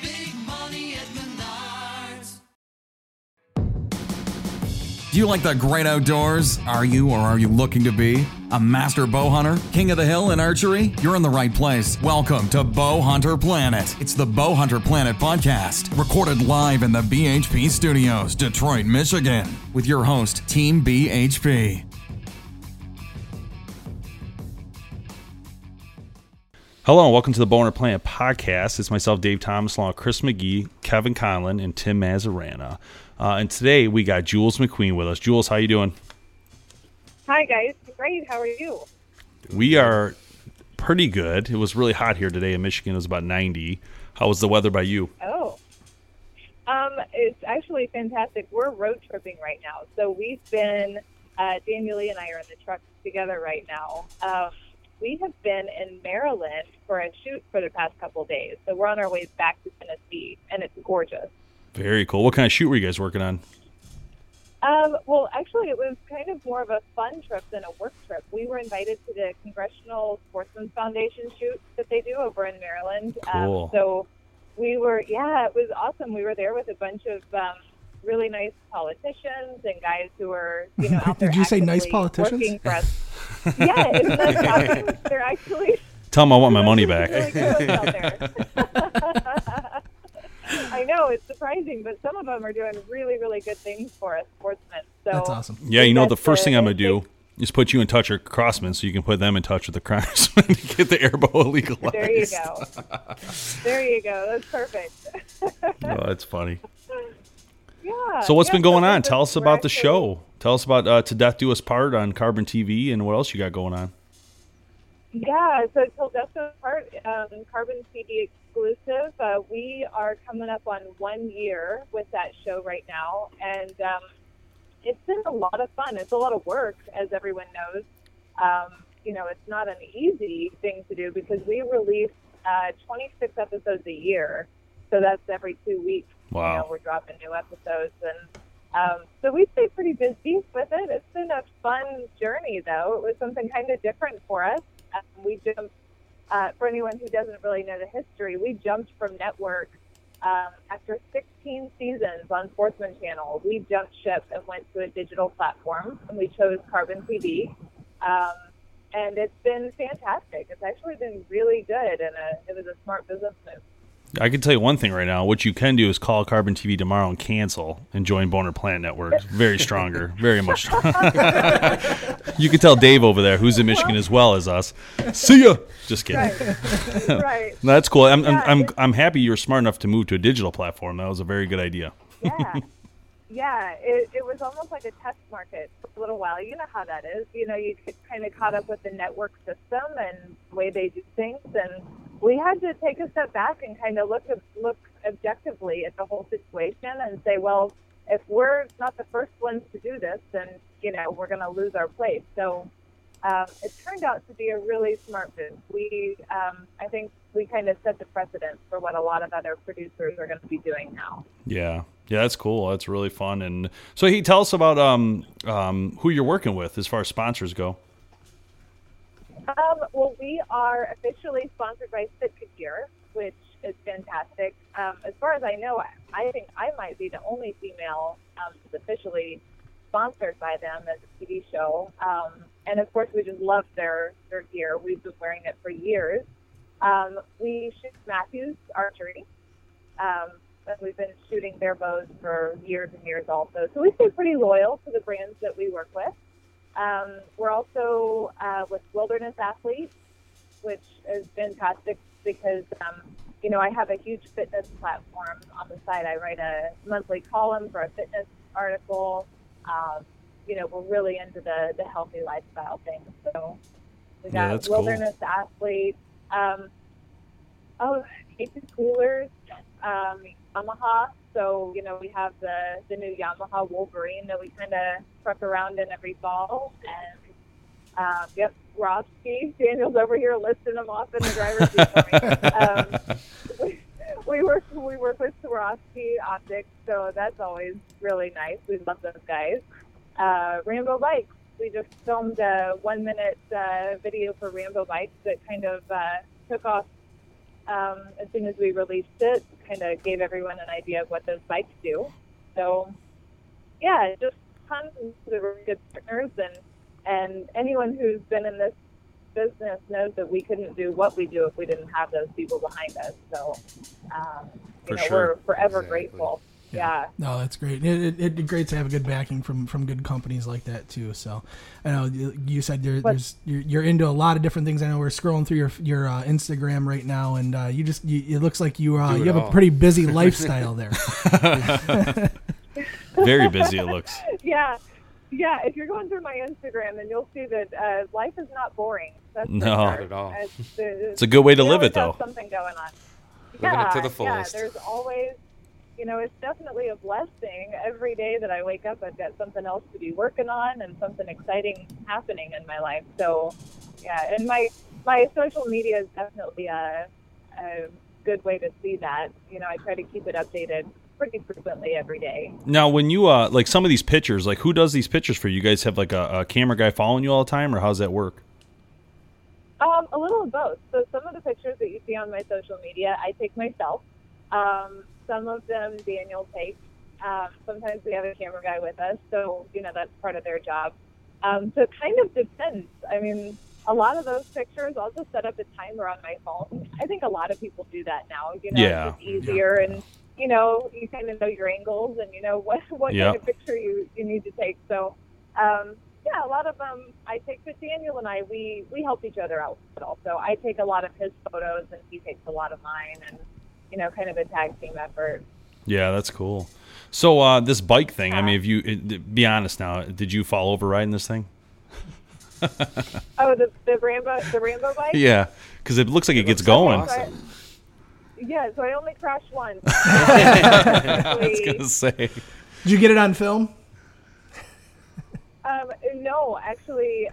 big money at Menards. Do you like the great outdoors? Are you or are you looking to be a master bow hunter? King of the hill in archery? You're in the right place. Welcome to Bow Hunter Planet. It's the Bow Hunter Planet podcast, recorded live in the BHP studios, Detroit, Michigan, with your host, Team BHP. Hello and welcome to the Bow Hunter Planet podcast. It's myself, Dave Thomas, along with Chris McGee, Kevin Conlon, and Tim Mazzarana. And today we got Jules McQueen with us. Jules, how you doing? Hi, guys. Great. How are you? We are pretty good. It was really hot here today in Michigan. It was about 90. How was the weather by you? Oh, it's actually fantastic. We're road tripping right now. So we've been, Daniel and I are in the truck together right now. We have been in Maryland for a shoot for the past couple days. So we're on our way back to Tennessee, and it's gorgeous. Very cool. What kind of shoot were you guys working on? Well, actually, it was kind of more of a fun trip than a work trip. We were invited to the Congressional Sportsman Foundation shoot that they do over in Maryland. Cool. So we were, it was awesome. We were there with a bunch of really nice politicians and guys who were, out there. Did you say nice politicians? Working for us. Yeah, isn't that awesome? They're actually. Tell them I want my money back. Really cool out there. I know, it's surprising, but some of them are doing really, really good things for us sportsmen. So that's awesome. Yeah, the first thing I'm going to do is put you in touch with Crossman so you can put them in touch with the Crossman to get the airbow legalized. There you go. That's perfect. Oh, that's funny. Yeah. So what's been going on? Tell us about the show. Tell us about To Death Do Us Part on Carbon TV and what else you got going on. Yeah, so Till Death Do Us Part, Carbon TV exclusive. We are coming up on 1 year with that show right now, and it's been a lot of fun. It's a lot of work, as everyone knows. It's not an easy thing to do because we release 26 episodes a year, so that's every 2 weeks. Wow. We're dropping new episodes, and so we stay pretty busy with it. It's been a fun journey, though. It was something kind of different for us. We jumped, for anyone who doesn't really know the history, we jumped from network after 16 seasons on Sportsman Channel. We jumped ship and went to a digital platform, and we chose Carbon TV. And it's been fantastic. It's actually been really good, and it was a smart business move. I can tell you one thing right now. What you can do is call Carbon TV tomorrow and cancel and join Boner Planet Network. Very stronger. Very much stronger. You can tell Dave over there, who's in Michigan as well as us, see ya. Just kidding. Right. No, that's cool. I'm happy you were smart enough to move to a digital platform. That was a very good idea. Yeah. Yeah, it was almost like a test market for a little while. You know how that is. You get kind of caught up with the network system and the way they do things. And we had to take a step back and kind of look objectively at the whole situation and say, well, if we're not the first ones to do this, then, we're going to lose our place. So it turned out to be a really smart move. We, I think we kind of set the precedent for what a lot of other producers are going to be doing now. Yeah. Yeah, that's cool. That's really fun. And so, hey, tell us about who you're working with as far as sponsors go. Well, we are officially sponsored by Sitka Gear, which is fantastic. As far as I know, I think I might be the only female that's officially sponsored by them as a TV show. And, of course, we just love their gear. We've been wearing it for years. We shoot Mathews Archery. We've been shooting their bows for years and years also. So we stay pretty loyal to the brands that we work with. We're also with Wilderness Athletes, which is fantastic because, I have a huge fitness platform on the side. I write a monthly column for a fitness article. We're really into the healthy lifestyle thing. So we got Wilderness Athletes. K2 Coolers, Yamaha So, you know, we have the new Yamaha Wolverine that we kind of truck around in every fall. And, yep, Swarovski. Daniel's over here listing them off in the driver's seat for me. We work with Swarovski Optics, so that's always really nice. We love those guys. Rambo Bikes. We just filmed a 1-minute video for Rambo Bikes that kind of took off as soon as we released it. Kind of gave everyone an idea of what those bikes do. So, yeah, just tons of really good partners, and anyone who's been in this business knows that we couldn't do what we do if we didn't have those people behind us. So, we're forever grateful. Yeah. No, that's great. It's great to have a good backing from good companies like that too. So, I know you said you're into a lot of different things. I know we're scrolling through your Instagram right now, and it looks like you have a pretty busy lifestyle there. Very busy it looks. Yeah. Yeah, if you're going through my Instagram, then you'll see that life is not boring. Not at all. It's a good way to live it, though. Something going on. Living it to the fullest. Yeah, there's always, it's definitely a blessing. Every day that I wake up, I've got something else to be working on and something exciting happening in my life. So, yeah, and my social media is definitely a good way to see that. I try to keep it updated pretty frequently every day. Now, when you like some of these pictures, like who does these pictures for you? You guys have like a camera guy following you all the time, or how's that work? A little of both. So some of the pictures that you see on my social media, I take myself. Some of them Daniel takes. Sometimes we have a camera guy with us, so that's part of their job. So it kind of depends. I mean, a lot of those pictures, I'll just set up a timer on my phone. I think a lot of people do that now. It's easier and. You kind of know your angles and what kind of picture you need to take. So, a lot of them I take with Daniel, and we help each other out. Also, I take a lot of his photos, and he takes a lot of mine, and kind of a tag team effort. Yeah, that's cool. So this bike thing, I mean, if be honest now, did you fall over riding this thing? Oh, the Rambo bike. Yeah, because it looks like it gets going. Awesome. Yeah, so I only crashed once. I was going to say. Did you get it on film? No, actually,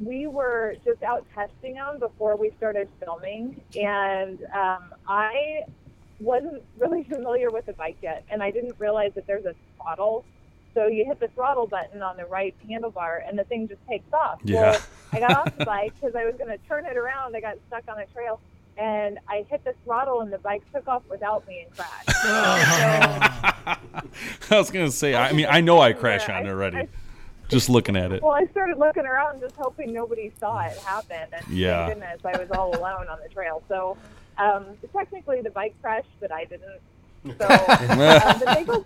we were just out testing them before we started filming, and I wasn't really familiar with the bike yet, and I didn't realize that there's a throttle. So you hit the throttle button on the right handlebar, and the thing just takes off. Yeah. So I got off the bike because I was going to turn it around. I got stuck on a trail. And I hit the throttle, and the bike took off without me and crashed. I was going to say, I know I crashed on it already, just looking at it. Well, I started looking around just hoping nobody saw it happen. And thank goodness, I was all alone on the trail. So technically the bike crashed, but I didn't. So but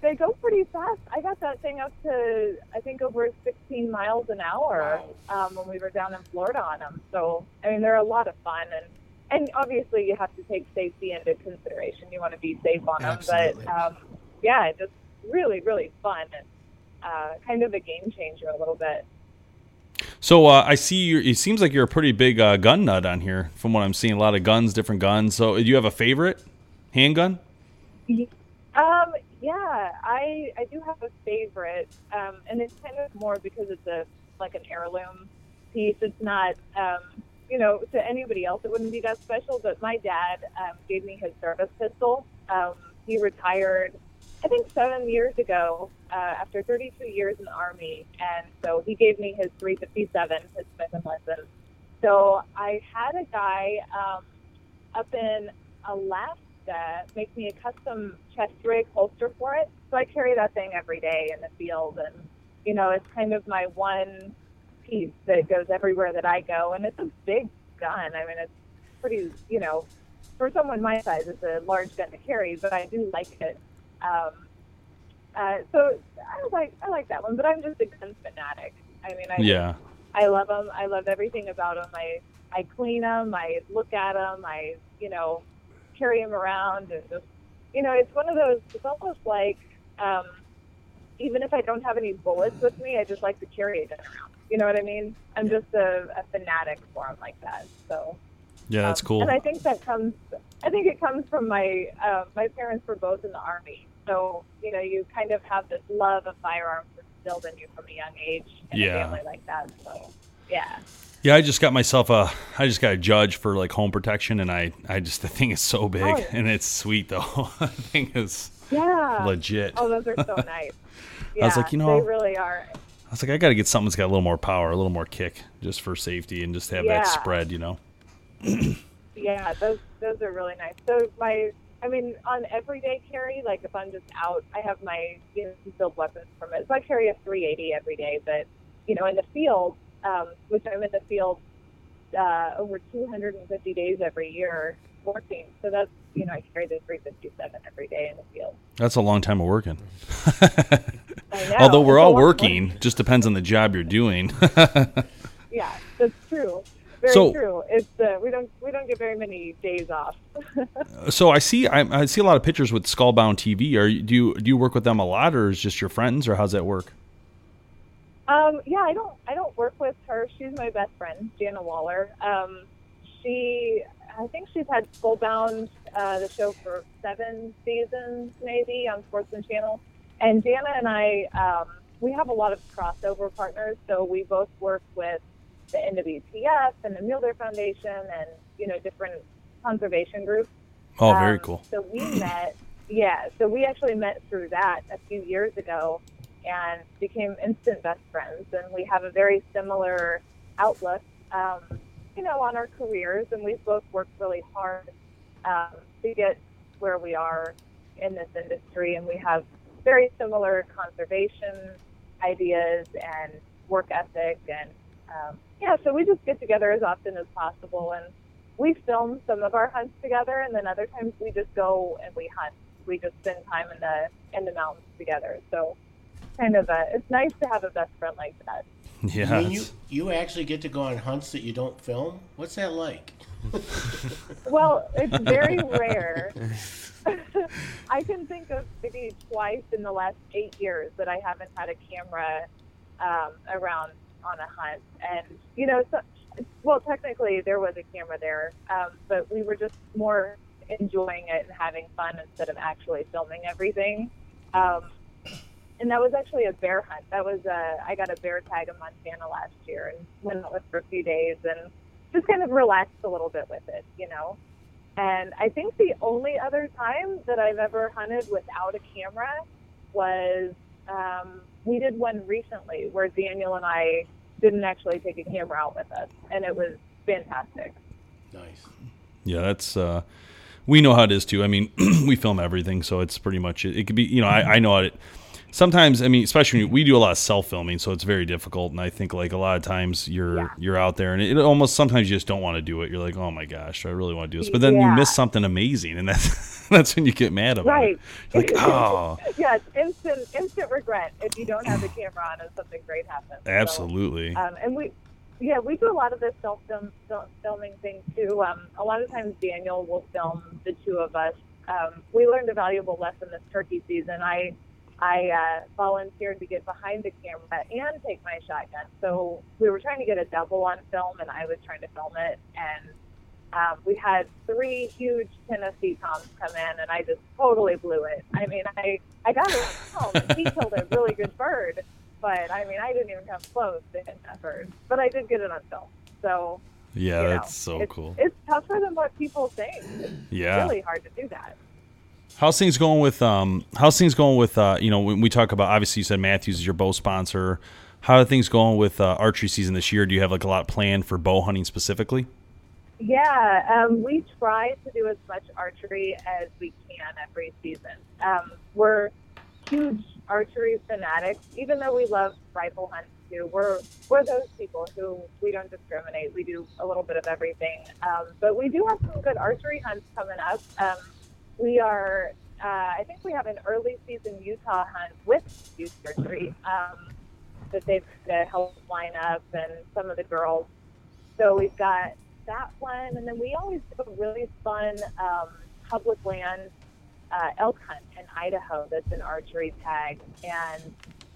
they go pretty fast. I got that thing up to, I think, over 16 miles an hour when we were down in Florida on them. So, they're a lot of fun. And obviously, you have to take safety into consideration. You want to be safe on them. Absolutely. But, just really, really fun and kind of a game changer a little bit. So I see it seems like you're a pretty big gun nut on here from what I'm seeing. A lot of guns, different guns. So do you have a favorite handgun? Yeah, I do have a favorite. And it's kind of more because it's an heirloom piece. It's not... to anybody else, it wouldn't be that special, but my dad gave me his service pistol. He retired, I think, 7 years ago after 32 years in the Army, and so he gave me his 357, his Smith & Wesson. So I had a guy up in Alaska make me a custom chest rig holster for it, so I carry that thing every day in the field, and, it's kind of my one... piece that goes everywhere that I go, and it's a big gun. It's pretty, for someone my size, it's a large gun to carry, but I do like it. So I like that one, but I'm just a gun fanatic. I love them. I love everything about them. I clean them. I look at them. I carry them around, and just it's one of those. It's almost like even if I don't have any bullets with me, I just like to carry it around. You know what I mean? I'm just a fanatic for them like that. So Yeah, that's cool. And I think that comes, I think it comes from my my parents were both in the Army, so you know you kind of have this love of firearms instilled in you from a young age in a family like that. So yeah. Yeah, I just got myself I just got a judge for like home protection, and I just the thing is so big and it's sweet though. The thing is legit. Oh, those are so nice. Yeah, I was like, you know, they really are. I was like, I got to get something that's got a little more power, a little more kick, just for safety, and just have that spread, you know. Yeah, those are really nice. So on everyday carry, like if I'm just out, I have my concealed weapons permit. So I carry a 380 every day, but you know, in the field. Which I'm in the field over 250 days every year working. So that's, you know, I carry the 357 every day in the field. That's a long time of working. I know. Although we're all working, just depends on the job you're doing. Yeah, that's true. Very true. It's we don't get very many days off. So I see a lot of pictures with Skullbound TV. Do you work with them a lot, or is it just your friends, or how's that work? I don't work with her. She's my best friend, Jana Waller. She's had Skullbound, the show for 7 seasons, maybe, on Sportsman Channel. And Jana and I, we have a lot of crossover partners. So we both work with the NWTF and the Mueller Foundation and, you know, different conservation groups. Oh, very cool. So we met. Yeah. So we actually met through that a few years ago. And became instant best friends, and we have a very similar outlook, you know, on our careers. And we've both worked really hard to get where we are in this industry, and we have very similar conservation ideas and work ethic. And so we just get together as often as possible, and we film some of our hunts together, and then other times we just go and we hunt. We just spend time in the mountains together. So. Kind of it's nice to have a best friend like that. Yeah. I mean, you actually get to go on hunts that you don't film? What's that like? Well, it's very rare. I can think of maybe twice in the last 8 years that I haven't had a camera around on a hunt. And, you know, technically there was a camera there, but we were just more enjoying it and having fun instead of actually filming everything. And that was actually a bear hunt. That was I got a bear tag in Montana last year and went out with for a few days and just kind of relaxed a little bit with it, you know. And I think the only other time that I've ever hunted without a camera was we did one recently where Daniel and I didn't actually take a camera out with us, and it was fantastic. Nice. Yeah, that's we know how it is too. I mean, we film everything, so it's pretty much it could be, you know, I know how it. Sometimes, I mean, especially when we do a lot of self-filming, so it's very difficult. And I think, like, a lot of times you're out there, and it almost sometimes you just don't want to do it. You're like, oh, my gosh, I really want to do this. But then you miss something amazing, and that's when you get mad about it. Right. Like, oh. Yeah, it's instant regret if you don't have the camera on and something great happens. Absolutely. So, and we do a lot of this self-filming thing, too. A lot of times Daniel will film the two of us. We learned a valuable lesson this turkey season. I volunteered to get behind the camera and take my shotgun. So we were trying to get a double on film, and I was trying to film it. And we had 3 huge Tennessee toms come in, and I just totally blew it. I mean, I got it home, and he killed a really good bird. But, I mean, I didn't even come close to hitting that bird. But I did get it on film. So, yeah, that's so cool. It's tougher than what people think. It's really hard to do that. How's things going with you know, when we talk about, obviously you said Mathews is your bow sponsor. How are things going with archery season this year? Do you have like a lot planned for bow hunting specifically? Yeah, we try to do as much archery as we can every season. We're huge archery fanatics, even though we love rifle hunts too. We're those people who we don't discriminate. We do a little bit of everything, but we do have some good archery hunts coming up. We are, I think we have an early season Utah hunt with youth surgery that they've helped line up and some of the girls. So we've got that one. And then we always do a really fun public land elk hunt in Idaho that's an archery tag. And,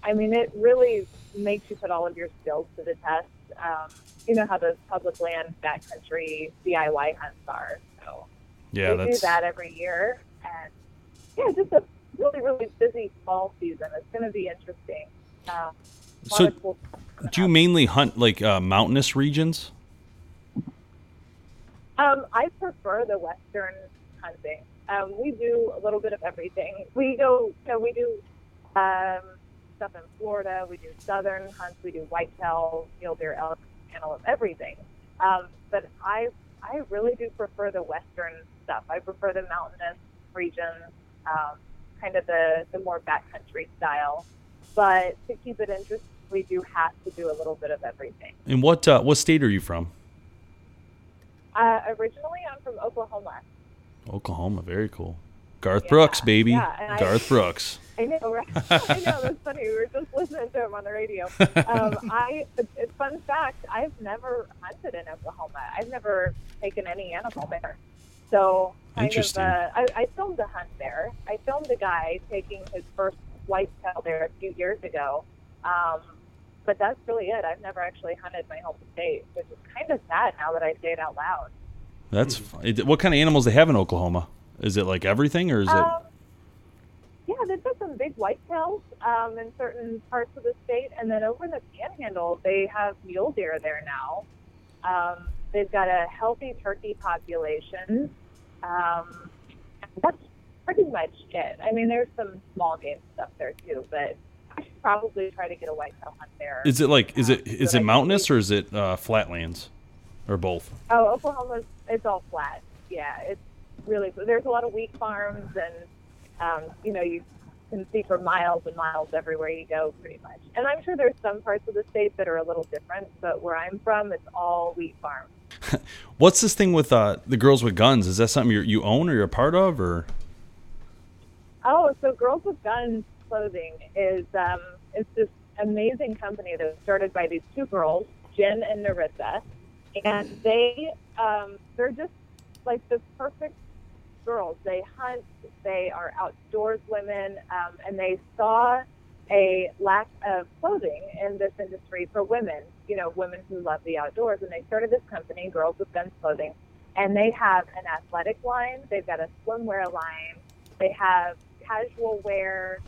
I mean, it really makes you put all of your skills to the test. you know how those public land backcountry DIY hunts are. So yeah, we do that every year. And yeah, just a really, really busy fall season. It's going to be interesting. So cool. Do you mainly hunt like mountainous regions? I prefer the Western hunting. We do a little bit of everything. We go, you know, we do stuff in Florida. We do southern hunts. We do whitetail, mule deer, elk, antelope, everything. But I really do prefer the Western stuff. I prefer the mountainous regions, kind of the more backcountry style. But to keep it interesting, we do have to do a little bit of everything. And what state are you from? Originally, I'm from Oklahoma. Oklahoma, very cool. Garth Brooks, baby. Yeah, Garth Brooks. I know, right? I know, that's funny. We were just listening to him on the radio. Fun fact, I've never hunted in Oklahoma. I've never taken any animal there. So interesting. I filmed a hunt there. I filmed a guy taking his first whitetail there a few years ago. But that's really it. I've never actually hunted my home state, which is kind of sad now that I say it out loud. That's what kind of animals they have in Oklahoma? Is it like everything, or is it? Yeah, they've got some big whitetails in certain parts of the state, and then over in the Panhandle, they have mule deer there now. They've got a healthy turkey population. That's pretty much it. I mean, there's some small game stuff there too, but I should probably try to get a whitetail hunt there. Is it like is it mountainous or is it flatlands? Or both? Oh, Oklahoma's, it's all flat. Yeah, it's really, there's a lot of wheat farms and, you know, you can see for miles and miles everywhere you go pretty much. And I'm sure there's some parts of the state that are a little different, but where I'm from, it's all wheat farms. What's this thing with the Girls with Guns? Is that something you own or you're a part of? Or? Oh, so Girls with Guns Clothing is it's this amazing company that was started by these two girls, Jen and Narissa. And they, they're just like the perfect girls. They hunt, they are outdoors women, and they saw a lack of clothing in this industry for women, you know, women who love the outdoors. And they started this company, Girls with Guns Clothing, and they have an athletic line. They've got a swimwear line. They have casual wear,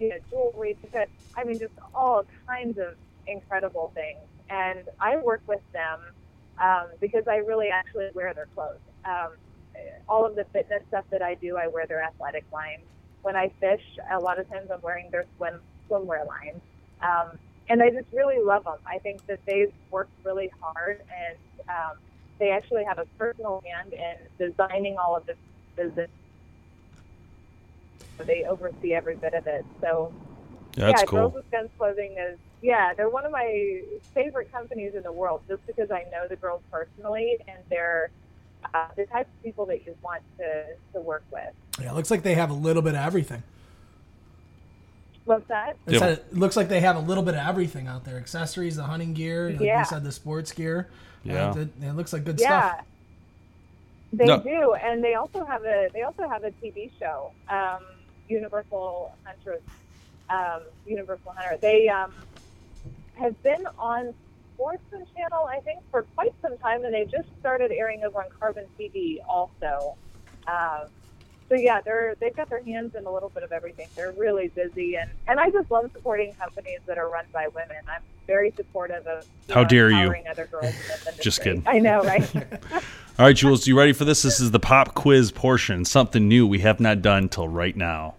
you know, jewelry, because, I mean, just all kinds of incredible things. And I work with them because I really actually wear their clothes. All of the fitness stuff that I do, I wear their athletic line. When I fish, a lot of times I'm wearing their swimwear line. And I just really love them. I think that they've worked really hard, and they actually have a personal hand in designing all of this business. They oversee every bit of it. So, that's cool. Girls with Guns Clothing is, they're one of my favorite companies in the world, just because I know the girls personally, and they're the type of people that you want to work with. Yeah, it looks like they have a little bit of everything. What's that? It looks like they have a little bit of everything out there. Accessories, the hunting gear, like you said, the sports gear. Yeah. It looks like good stuff. They do, and they also have a TV show, Universal Hunters. Universal Hunter. They have been on Sportsman Channel, I think, for quite some time, and they just started airing over on Carbon TV also. They've got their hands in a little bit of everything. They're really busy, and I just love supporting companies that are run by women. I'm very supportive of empowering other girls in this industry. Just kidding. I know, right? All right, Jules, you ready for this? This is the pop quiz portion, something new we have not done till right now.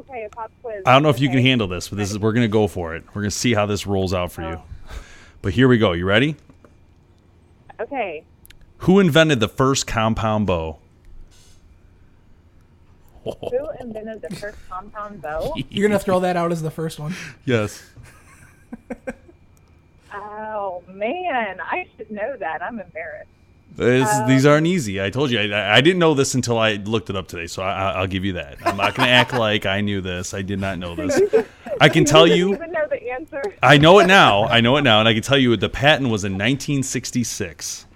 Okay, a pop quiz. I don't know if you can handle this, but this is we're going to go for it. We're going to see how this rolls out for you. But here we go. You ready? Okay. Who invented the first compound bow? Who invented the first compound bow? You're going to throw that out as the first one? Yes. Oh, man. I should know that. I'm embarrassed. These aren't easy. I told you I didn't know this until I looked it up today, so I'll give you that. I'm not going to act like I knew this. I did not know this. I can tell you. You didn't even know the answer. I know it now, and I can tell you the patent was in 1966.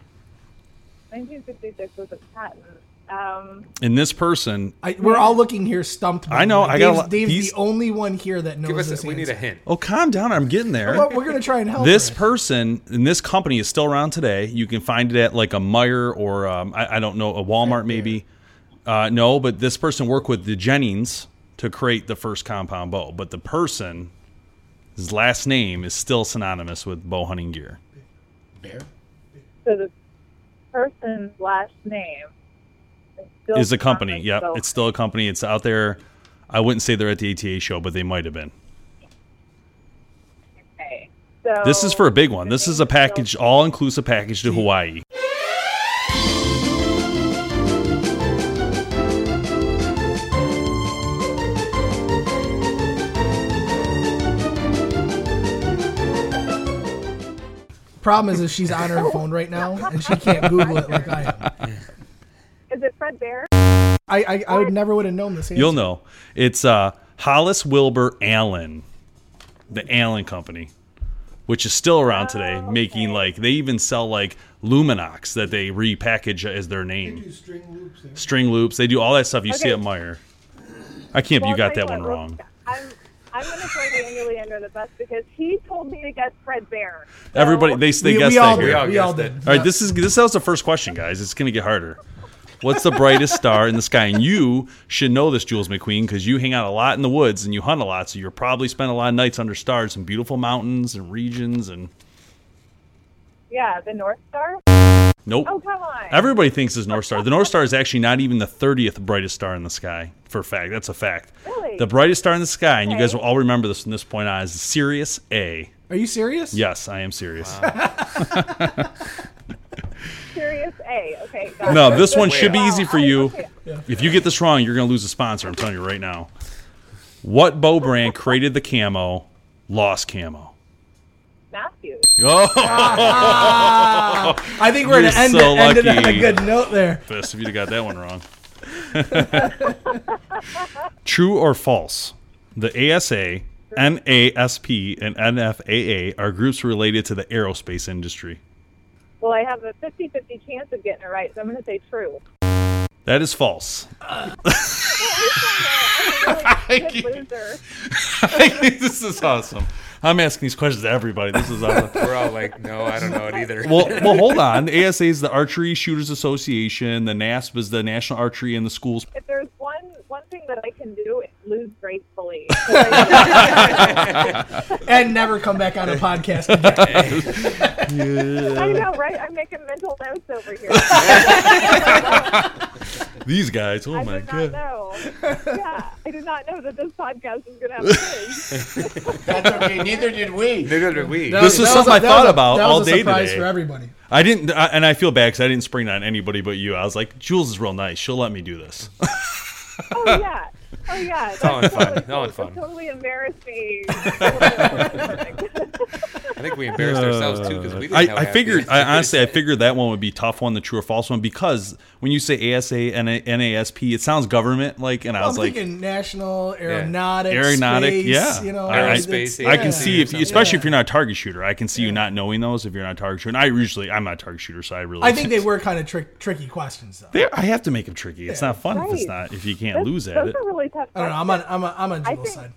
1966 was a patent. And this person, we're all looking here stumped. I know. Dave's the only one here that knows. We need a hint. Oh, calm down. I'm getting there. Well, we're gonna try and help. This person and this company is still around today. You can find it at like a Meijer or I don't know, a Walmart maybe. No, but this person worked with the Jennings to create the first compound bow. But the person, his last name is still synonymous with bow hunting gear. Bear. So the person's last name is a company. Yep, so it's still a company. It's out there. I wouldn't say they're at the ATA show, but they might have been. Okay. So this is for a big one. This is a package, all-inclusive package to Hawaii. Problem is she's on her phone right now and she can't Google it like I am. Is it Fred Bear? I would never would have known this answer. You'll know. It's Hollis Wilbur Allen, the Allen Company, which is still around today, making like they even sell like Luminox that they repackage as their name. They do string loops. String loops. They do all that stuff you see at Meijer. I can't believe you got that one wrong. I'm going to throw Daniel Lee under the bus because he told me to guess Fred Bear. So everybody, they guessed that here. We all did. All right, this is the first question, guys. It's going to get harder. What's the brightest star in the sky? And you should know this, Jules McQueen, because you hang out a lot in the woods and you hunt a lot, so you're probably spend a lot of nights under stars in beautiful mountains and regions and. Yeah, the North Star? Nope. Oh, come on. Everybody thinks it's North Star. The North Star is actually not even the 30th brightest star in the sky. For a fact. That's a fact. Really? The brightest star in the sky, and you guys will all remember this from this point on, is Sirius A. Are you serious? Yes, I am serious. Wow. Sirius A. Okay. Gotcha. No, this one should be easy for you. Okay. If you get this wrong, you're going to lose a sponsor. I'm telling you right now. What bow brand created the camo, Lost Camo? Mathews. Oh. I think we're going to end it on a good note there. Best if you'd have got that one wrong. True or false? The ASA, NASP, and NFAA are groups related to the aerospace industry. Well, I have a 50-50 chance of getting it right, so I'm going to say true. That is false. I'm a really good loser. This is awesome. I'm asking these questions to everybody. This is awesome. We're all like, no, I don't know it either. Well, hold on. The ASA is the Archery Shooters Association. The NASP is the National Archery and the Schools. If there's one thing that I can do, it's lose gracefully. And never come back on a podcast again. Yeah. I know, right? I'm making mental notes over here. These guys, oh my God. I did not know that this podcast was going to have a thing. That's okay. Neither did we. This was something I thought about all day today. That was a surprise for everybody. I didn't, and I feel bad because I didn't spring on anybody but you. I was like, Jules is real nice. She'll let me do this. Oh, yeah. That was fun. Totally embarrassed me. I think we embarrassed ourselves, too, because we didn't know. I figured that one would be a tough one, the true or false one, because when you say ASA and NASP, it sounds government-like, and I'm thinking national, aeronautic, space, aerospace. I can see, especially if you're not a target shooter, I can see you not knowing those if you're not a target shooter. And I'm not a target shooter, so I really... I think they were kind of tricky questions, though. I have to make them tricky. Yeah. It's not fun if you can't lose at it. Really tough. I don't know. I'm on Jules' side.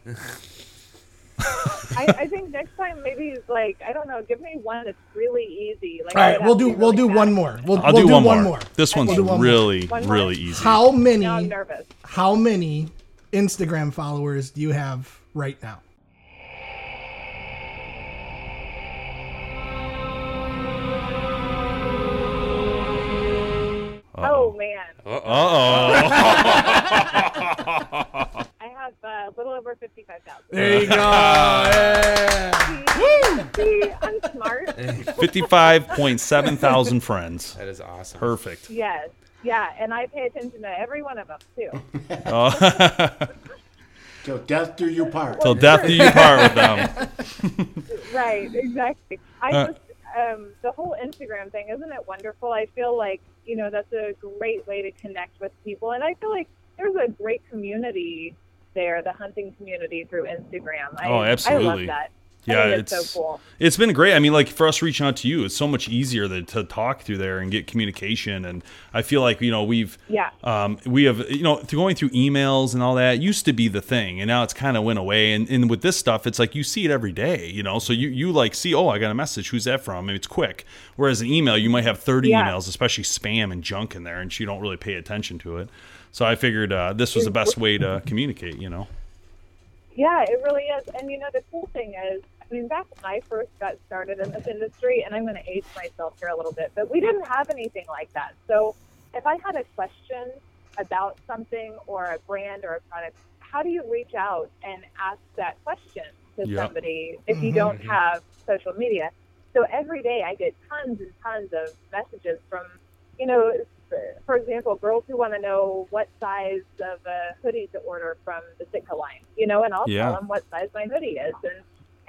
I think next time maybe it's like, I don't know, give me one that's really easy. Like, all right, we'll do one more. I'll do one more. This one's really easy. Now I'm nervous. How many Instagram followers do you have right now? Uh-oh. Oh, man. I have a little over 55,000. There you go. Yeah. See, I'm smart. 55,700 friends. That is awesome. Perfect. Yes. Yeah, and I pay attention to every one of them, too. Till death do you part. Till death do you part with them. Right, exactly. The whole Instagram thing, isn't it wonderful? I feel like, that's a great way to connect with people. And I feel like there's a great community there, the hunting community through Instagram. I absolutely. I love that. Yeah, I think it's so cool. It's been great. I mean, like, for us reaching out to you, it's so much easier to talk through there and get communication. And I feel like, you know, we have going through emails and all that used to be the thing, and now it's kind of went away. And with this stuff, it's like you see it every day, you know. So you like see, oh, I got a message. Who's that from? I mean, it's quick. Whereas an email, you might have 30 emails, especially spam and junk in there, and you don't really pay attention to it. So I figured this was the best way to communicate, you know. Yeah, it really is. And, you know, the cool thing is, I mean, back when I first got started in this industry, and I'm going to age myself here a little bit, but we didn't have anything like that. So if I had a question about something or a brand or a product, how do you reach out and ask that question to somebody if you don't have social media? So every day I get tons and tons of messages from, you know, for example, girls who want to know what size of a hoodie to order from the Sitka line, you know, and I'll tell them what size my hoodie is.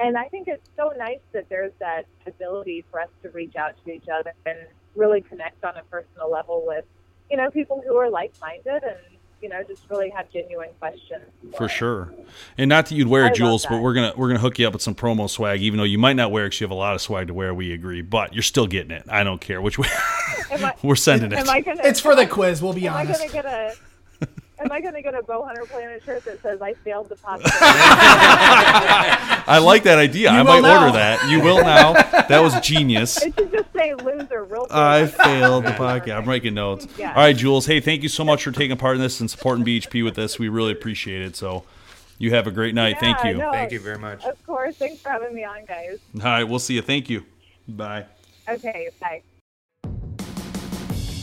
And I think it's so nice that there's that ability for us to reach out to each other and really connect on a personal level with, you know, people who are like-minded and, you know, just really have genuine questions. For sure. And not that you'd wear it, Jules, but we're gonna hook you up with some promo swag, even though you might not wear it because you have a lot of swag to wear, we agree, but you're still getting it. I don't care which way. We're sending it. It's for the quiz, we'll be honest. Am I going to get a Bow Hunter Planet shirt that says I failed the podcast? I like that idea. I might order that. You will now. That was genius. It should just say loser real quick. I failed the podcast. I'm making notes. Yeah. All right, Jules. Hey, thank you so much for taking part in this and supporting BHP with this. We really appreciate it. So you have a great night. Yeah, thank you. No, thank you very much. Of course. Thanks for having me on, guys. All right. We'll see you. Thank you. Bye. Okay. Bye.